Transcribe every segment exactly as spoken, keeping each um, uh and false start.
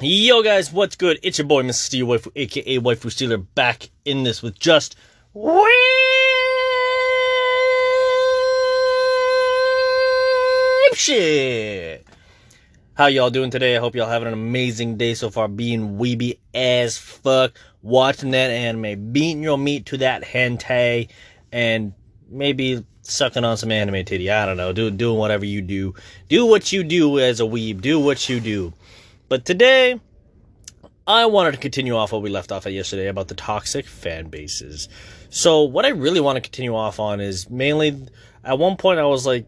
Yo guys, what's good? It's your boy Mister Steel Waifu, aka Waifu Stealer, back in this with just Weeb Shit. How y'all doing today? I hope y'all having an amazing day so far, being weeby as fuck, watching that anime, beating your meat to that hentai, and maybe sucking on some anime titty. I don't know, do, doing whatever you do. Do what you do as a weeb, do what you do. But today, I wanted to continue off what we left off at yesterday about the toxic fan bases. So what I really want to continue off on is mainly, at one point I was like,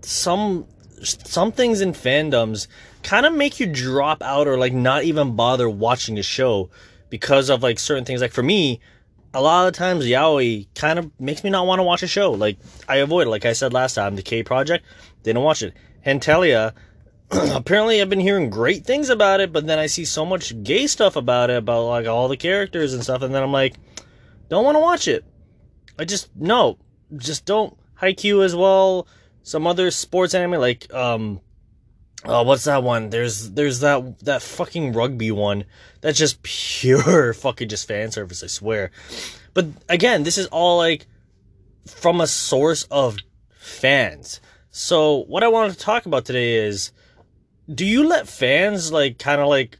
some some things in fandoms kind of make you drop out or like not even bother watching a show because of like certain things. Like for me, a lot of the times Yaoi kind of makes me not want to watch a show. Like I avoid it. Like I said last time, the K Project, didn't watch it. Hetalia. Apparently I've been hearing great things about it, but then I see so much gay stuff about it, about like all the characters and stuff, and then I'm like, don't want to watch it. I just, no, just don't. Haikyuu as well, some other sports anime, like, um, oh, what's that one? There's, there's that, that fucking rugby one, that's just pure fucking just fan service, I swear. But again, this is all like, from a source of fans. So, what I wanted to talk about today is, do you let fans, like, kind of, like,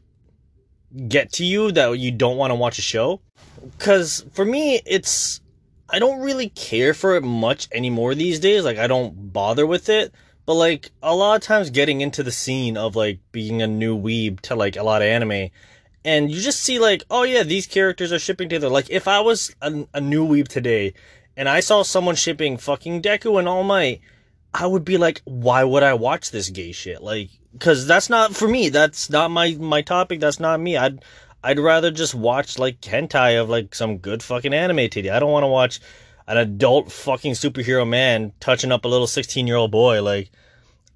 get to you that you don't want to watch a show? Because, for me, it's... I don't really care for it much anymore these days. Like, I don't bother with it. But, like, a lot of times getting into the scene of, like, being a new weeb to, like, a lot of anime. And you just see, like, oh, yeah, these characters are shipping together. Like, if I was a, a new weeb today, and I saw someone shipping fucking Deku and All Might, I would be like, why would I watch this gay shit? Like, because that's not for me. That's not my, my topic. That's not me. I'd I'd rather just watch, like, hentai of, like, some good fucking anime today. I don't want to watch an adult fucking superhero man touching up a little sixteen-year-old boy. Like,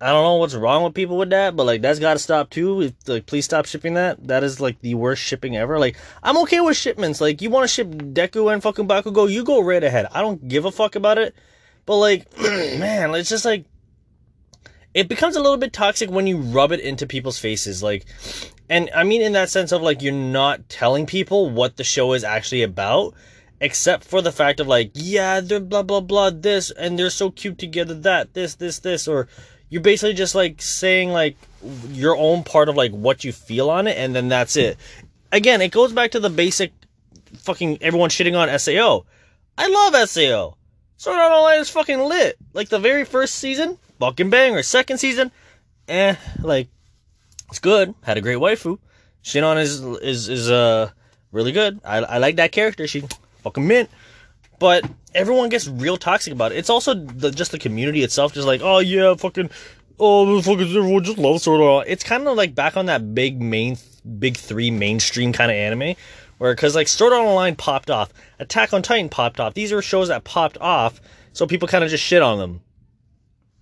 I don't know what's wrong with people with that, but, like, that's got to stop, too. If, like, please stop shipping that. That is, like, the worst shipping ever. Like, I'm okay with shipments. Like, you want to ship Deku and fucking Bakugo, you go right ahead. I don't give a fuck about it. But, like, man, it's just, like, it becomes a little bit toxic when you rub it into people's faces. Like, and I mean in that sense of, like, you're not telling people what the show is actually about, except for the fact of, like, yeah, they're blah, blah, blah, this, and they're so cute together, that, this, this, this, or you're basically just, like, saying, like, your own part of, like, what you feel on it, and then that's it. Again, it goes back to the basic fucking everyone shitting on S A O. I love S A O. Sword Art Online is fucking lit. Like, the very first season, fucking banger. Second season, eh, like, it's good. Had a great waifu. Shinon is, is, is, uh, really good. I, I like that character. She fucking mint. But everyone gets real toxic about it. It's also the, just the community itself, just like, oh, yeah, fucking, oh, fucking, everyone just loves Sword Art Online. It's kind of, like, back on that big main, big three mainstream kind of anime. Where, because, like, Sword Art Online popped off. Attack on Titan popped off. These are shows that popped off, so people kind of just shit on them.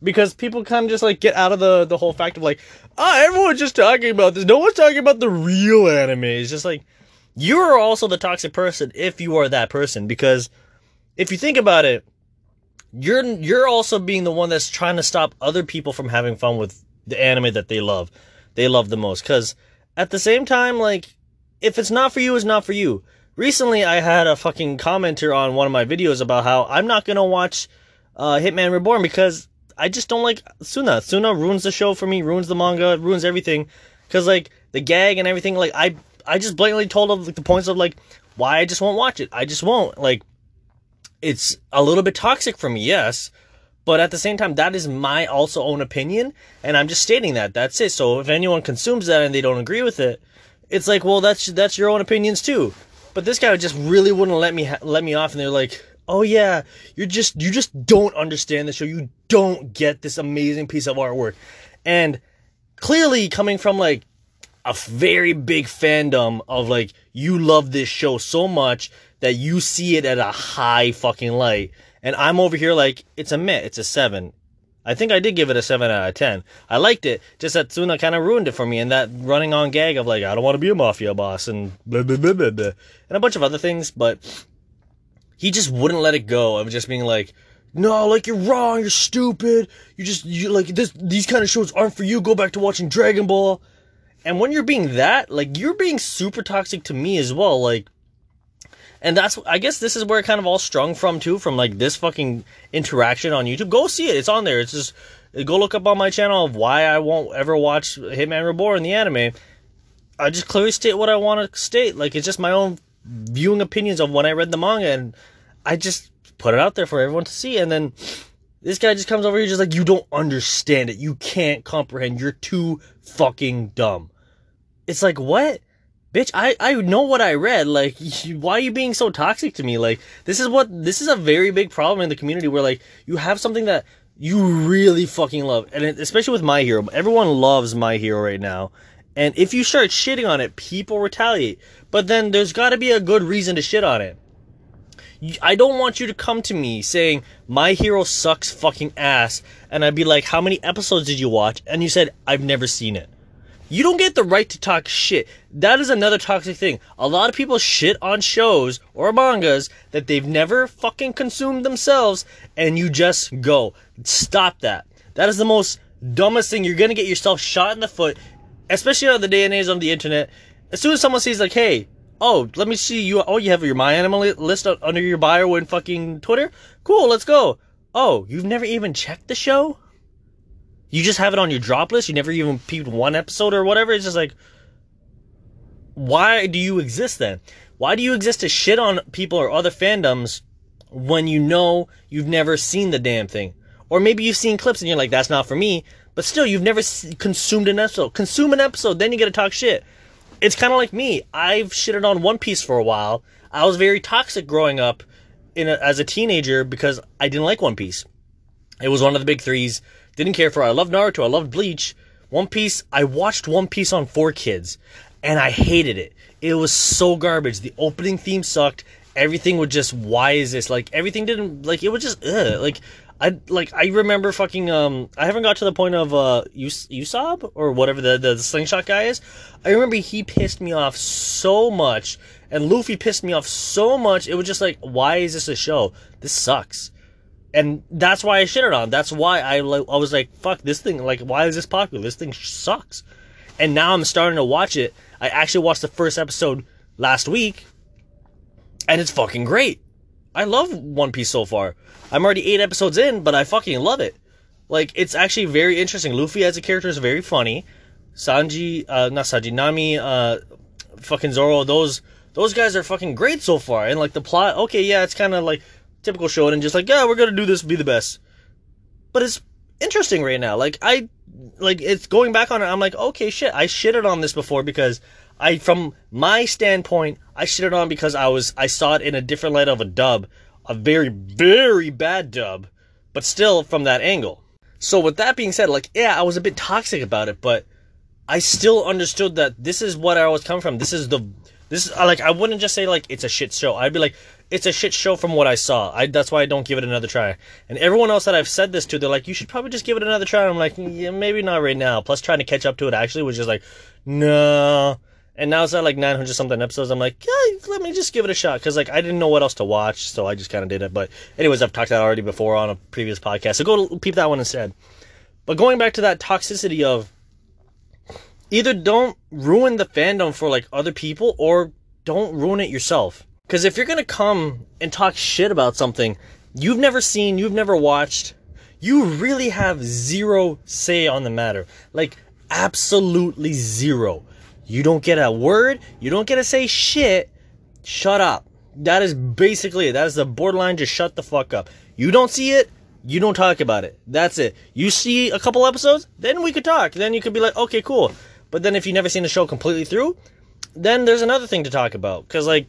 Because people kind of just, like, get out of the, the whole fact of, like, ah, oh, everyone's just talking about this. No one's talking about the real anime. It's just, like, you are also the toxic person if you are that person. Because if you think about it, you're, you're also being the one that's trying to stop other people from having fun with the anime that they love. They love the most. Because at the same time, like, if it's not for you, it's not for you. Recently, I had a fucking commenter on one of my videos about how I'm not going to watch uh, Hitman Reborn because I just don't like Tsuna. Tsuna ruins the show for me, ruins the manga, ruins everything. Because, like, the gag and everything, like, I I just blatantly told him like, the points of, like, why I just won't watch it. I just won't. Like, it's a little bit toxic for me, yes. But at the same time, that is my also own opinion. And I'm just stating that. That's it. So if anyone consumes that and they don't agree with it, it's like, well, that's that's your own opinions too, but this guy just really wouldn't let me ha let me off, and they're like, oh yeah, you're just you just don't understand the show, you don't get this amazing piece of artwork, and clearly coming from like a very big fandom of like you love this show so much that you see it at a high fucking light, and I'm over here like it's a meh, it's a seven. I think I did give it a seven out of ten. I liked it, just that Tsuna kind of ruined it for me. And that running on gag of like, I don't want to be a mafia boss and blah, blah, blah, blah, blah, and a bunch of other things. But he just wouldn't let it go of just being like, no, like you're wrong, you're stupid. You just, you like, this, these kind of shows aren't for you. Go back to watching Dragon Ball. And when you're being that, like, you're being super toxic to me as well, like, and that's, I guess this is where it kind of all strung from, too, from, like, this fucking interaction on YouTube. Go see it. It's on there. It's just, go look up on my channel of why I won't ever watch Hitman Reborn, the anime. I just clearly state what I want to state. Like, it's just my own viewing opinions of when I read the manga, and I just put it out there for everyone to see, and then this guy just comes over here just like, you don't understand it. You can't comprehend. You're too fucking dumb. It's like, what? Bitch, I, I know what I read. Like, you, why are you being so toxic to me? Like, this is what, this is a very big problem in the community where, like, you have something that you really fucking love. And it, especially with My Hero. Everyone loves My Hero right now. And if you start shitting on it, people retaliate. But then there's got to be a good reason to shit on it. I don't want you to come to me saying, My Hero sucks fucking ass. And I'd be like, how many episodes did you watch? And you said, I've never seen it. You don't get the right to talk shit. That is another toxic thing. A lot of people shit on shows or mangas that they've never fucking consumed themselves. And you just go. Stop that. That is the most dumbest thing. You're going to get yourself shot in the foot. Especially on the day and age on the internet. As soon as someone sees, like, hey, oh, let me see you. Oh, you have your My Animal list under your bio in fucking Twitter? Cool, let's go. Oh, you've never even checked the show? You just have it on your drop list? You never even peeped one episode or whatever? It's just like, why do you exist then? Why do you exist to shit on people or other fandoms when you know you've never seen the damn thing? Or maybe you've seen clips and you're like, that's not for me. But still, you've never consumed an episode. Consume an episode, then you get to talk shit. It's kind of like me. I've shitted on One Piece for a while. I was very toxic growing up in a, as a teenager because I didn't like One Piece. It was one of the big threes. Didn't care for it. I loved Naruto. I loved Bleach. One Piece, I watched One Piece on four kids, and I hated it. It was so garbage. The opening theme sucked. Everything was just, why is this? Like, everything didn't, like, it was just, ugh. Like, I, like, I remember fucking, um, I haven't got to the point of, uh, Us Usopp, or whatever the, the, the slingshot guy is. I remember he pissed me off so much, and Luffy pissed me off so much, it was just like, why is this a show? This sucks. And that's why I shitted on. That's why I, like, I was like, fuck, this thing, like, why is this popular? This thing sucks. And now I'm starting to watch it. I actually watched the first episode last week, and it's fucking great. I love One Piece so far. I'm already eight episodes in, but I fucking love it. Like, it's actually very interesting. Luffy as a character is very funny. Sanji, uh, not Sanji, Nami, uh, fucking Zoro, those, those guys are fucking great so far. And, like, the plot, okay, yeah, it's kind of, like, typical shonen, just like, yeah, we're gonna do this, be the best. But it's interesting right now. Like, I, like, it's going back on it, I'm like, okay, shit, I shitted on this before because I, from my standpoint, I shitted on because I was, I saw it in a different light of a dub, a very, very bad dub, but still from that angle. So with that being said, like, yeah, I was a bit toxic about it, but I still understood that this is what I was coming from. This is the, this is, like, I wouldn't just say, like, it's a shit show. I'd be like, it's a shit show from what I saw. I, that's why I don't give it another try. And everyone else that I've said this to, they're like, you should probably just give it another try. And I'm like, yeah, maybe not right now. Plus trying to catch up to it actually was just like, no. And now it's at like nine hundred something episodes. I'm like, yeah, let me just give it a shot. Because, like, I didn't know what else to watch, so I just kind of did it. But anyways, I've talked that already before on a previous podcast. So go peep that one instead. But going back to that toxicity of either don't ruin the fandom for, like, other people or don't ruin it yourself. Because if you're going to come and talk shit about something you've never seen, you've never watched, you really have zero say on the matter. Like, absolutely zero. You don't get a word. You don't get to say shit. Shut up. That is basically it. That is the borderline. Just shut the fuck up. You don't see it. You don't talk about it. That's it. You see a couple episodes, then we could talk. Then you could be like, okay, cool. But then if you've never seen the show completely through, then there's another thing to talk about. Because, like,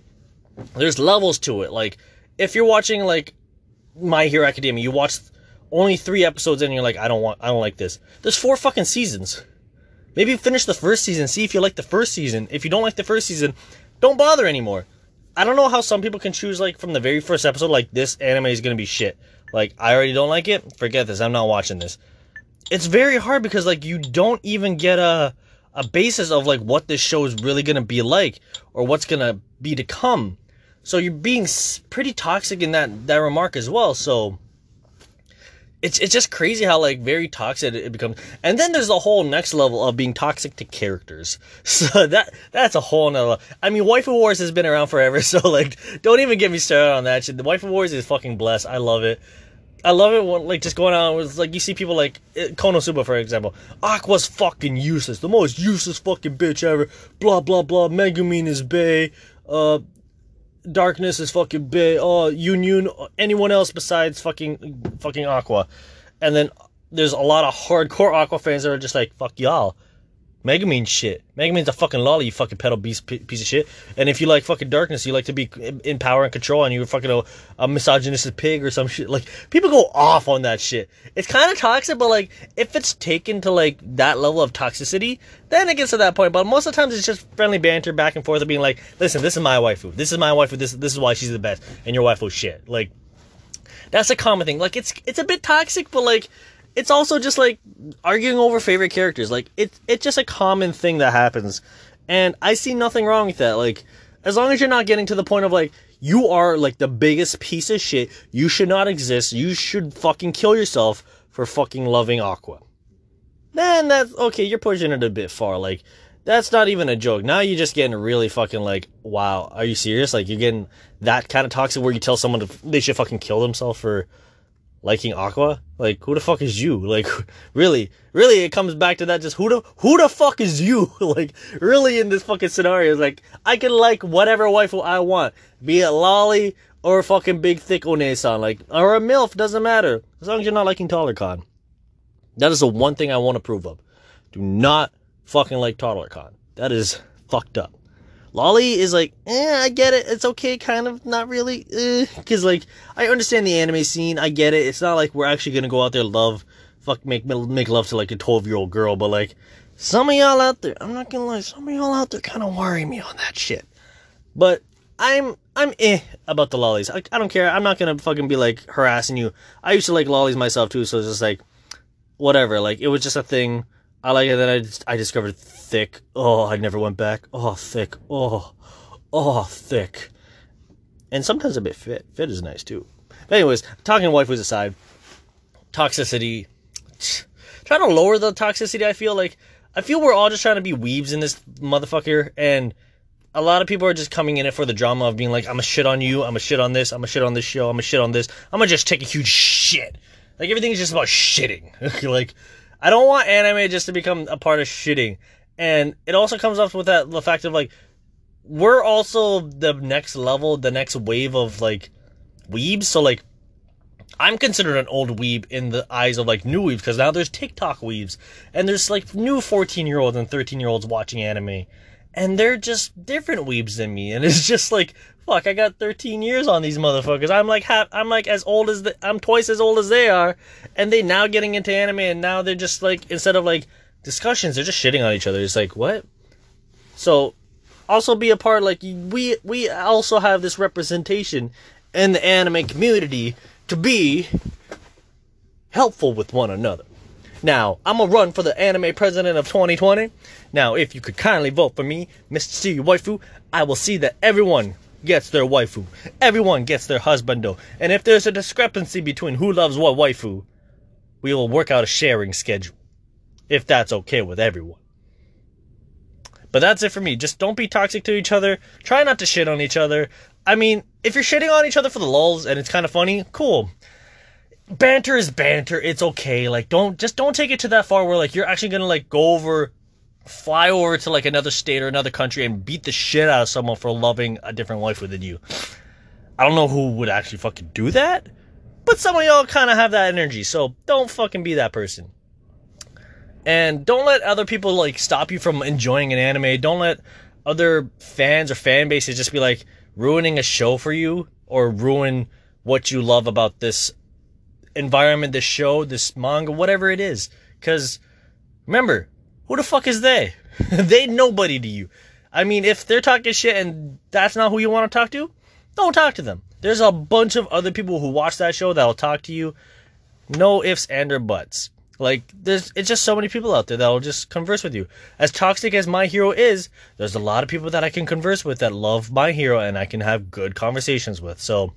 there's levels to it. Like, if you're watching, like, My Hero Academia, you watch only three episodes and you're like, I don't want, I don't like this. There's four fucking seasons. Maybe finish the first season. See if you like the first season. If you don't like the first season, don't bother anymore. I don't know how some people can choose, like, from the very first episode, like, this anime is going to be shit. Like, I already don't like it. Forget this. I'm not watching this. It's very hard because, like, you don't even get a, a basis of, like, what this show is really going to be like or what's going to be to come. So you're being pretty toxic in that, that remark as well. So it's it's just crazy how like very toxic it becomes. And then there's the whole next level of being toxic to characters. So that that's a whole nother level. I mean, Waifu Wars has been around forever, so like don't even get me started on that shit. The Waifu Wars is fucking blessed. I love it. I love it when, like, just going on with, like, you see people like Konosuba, for example. Aqua's fucking useless. The most useless fucking bitch ever. Blah, blah, blah. Megumin is bae. Uh, Darkness is fucking bae. Oh, Yunyun. Anyone else besides fucking fucking Aqua. And then there's a lot of hardcore Aqua fans that are just like, fuck y'all. Megumin shit. Megumin's a fucking lolly, you fucking pedal beast piece of shit. And if you like fucking Darkness, you like to be in power and control, and you're fucking a, a misogynistic pig or some shit. Like, people go off on that shit. It's kind of toxic, but like, if it's taken to like that level of toxicity, then it gets to that point. But most of the times, it's just friendly banter back and forth of being like, listen, this is my waifu. This is my waifu. This this is why she's the best, and your waifu shit. Like, that's a common thing. Like, it's it's a bit toxic, but like, it's also just like arguing over favorite characters. Like it's it's just a common thing that happens, and I see nothing wrong with that. Like, as long as you're not getting to the point of like you are like the biggest piece of shit, you should not exist. You should fucking kill yourself for fucking loving Aqua. Then that's okay. You're pushing it a bit far. Like that's not even a joke. Now you're just getting really fucking like, wow, are you serious? Like you're getting that kind of toxic where you tell someone to, they should fucking kill themselves for liking Aqua? Like, who the fuck is you? Like, really, really, it comes back to that, just who the, who the fuck is you? Like, really, in this fucking scenario, it's like, I can like whatever waifu I want, be it lolly, or fucking big thick One-san, like, or a MILF, doesn't matter, as long as you're not liking ToddlerCon. That is the one thing I want to prove of. Do not fucking like ToddlerCon. That is fucked up. Lolly is like, eh, I get it. It's okay, kind of, not really. Because, eh. like, I understand the anime scene. I get it. It's not like we're actually going to go out there love, fuck, make make love to, like, a twelve-year-old girl. But, like, some of y'all out there, I'm not going to lie, some of y'all out there kind of worry me on that shit. But I'm, I'm eh about the lollies. I, I don't care. I'm not going to fucking be, like, harassing you. I used to like lollies myself, too. So it's just, like, whatever. Like, it was just a thing. I like it. Then I, just, I discovered thick. Oh, I never went back. Oh, thick. Oh, oh, thick. And sometimes a bit fit. Fit is nice too. But anyways, talking waifus aside, toxicity. Trying to lower the toxicity. I feel like I feel we're all just trying to be weebs in this motherfucker, and a lot of people are just coming in it for the drama of being like, I'm a shit on you. I'm a shit on this. I'm a shit on this show. I'm a shit on this. I'm gonna just take a huge shit. Like everything's just about shitting. Like, I don't want anime just to become a part of shitting. And it also comes up with that the fact of, like, we're also the next level, the next wave of, like, weebs. So, like, I'm considered an old weeb in the eyes of, like, new weebs. Because now there's TikTok weebs. And there's, like, new fourteen-year-olds and thirteen-year-olds watching anime. And they're just different weebs than me. And it's just, like, fuck, I got thirteen years on these motherfuckers. I'm like, half, I'm like as old as the, I'm twice as old as they are, and they now getting into anime, and now they're just like, instead of like discussions, they're just shitting on each other. It's like, what? So, also be a part, like we we also have this representation in the anime community to be helpful with one another. Now, I'm gonna run for the anime president of twenty twenty. Now, if you could kindly vote for me, Mister C Waifu, I will see that everyone gets their waifu. Everyone gets their husbando. And if there's a discrepancy between who loves what waifu, we will work out a sharing schedule. If that's okay with everyone. But that's it for me. Just don't be toxic to each other. Try not to shit on each other. I mean, if you're shitting on each other for the lulz and it's kind of funny, cool. Banter is banter. It's okay. Like, don't, just don't take it to that far where, like, you're actually gonna, like, go over, fly over to, like, another state or another country and beat the shit out of someone for loving a different waifu than you. I don't know who would actually fucking do that, but some of y'all kind of have that energy, so don't fucking be that person. And don't let other people, like, stop you from enjoying an anime. Don't let other fans or fan bases just be, like, ruining a show for you or ruin what you love about this environment, this show, this manga, whatever it is. Because, remember, who the fuck is they? They nobody to you. I mean, if they're talking shit and that's not who you want to talk to, don't talk to them. There's a bunch of other people who watch that show that'll talk to you. No ifs, ands, or buts. Like, there's it's just so many people out there that'll just converse with you. As toxic as My Hero is, there's a lot of people that I can converse with that love My Hero and I can have good conversations with. So,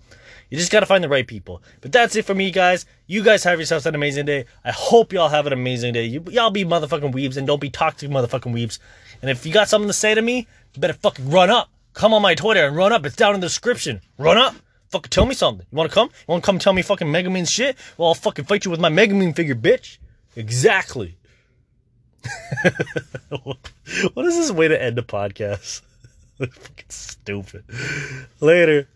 You just gotta find the right people. But that's it for me, guys. You guys have yourselves an amazing day. I hope y'all have an amazing day. You, y'all be motherfucking weebs, and don't be toxic motherfucking weebs. And if you got something to say to me, you better fucking run up. Come on my Twitter and run up. It's down in the description. Run up. Fucking tell me something. You wanna come? You wanna come tell me fucking Megumin's shit? Well, I'll fucking fight you with my Megumin figure, bitch. Exactly. What is this way to end a podcast? Fucking stupid. Later.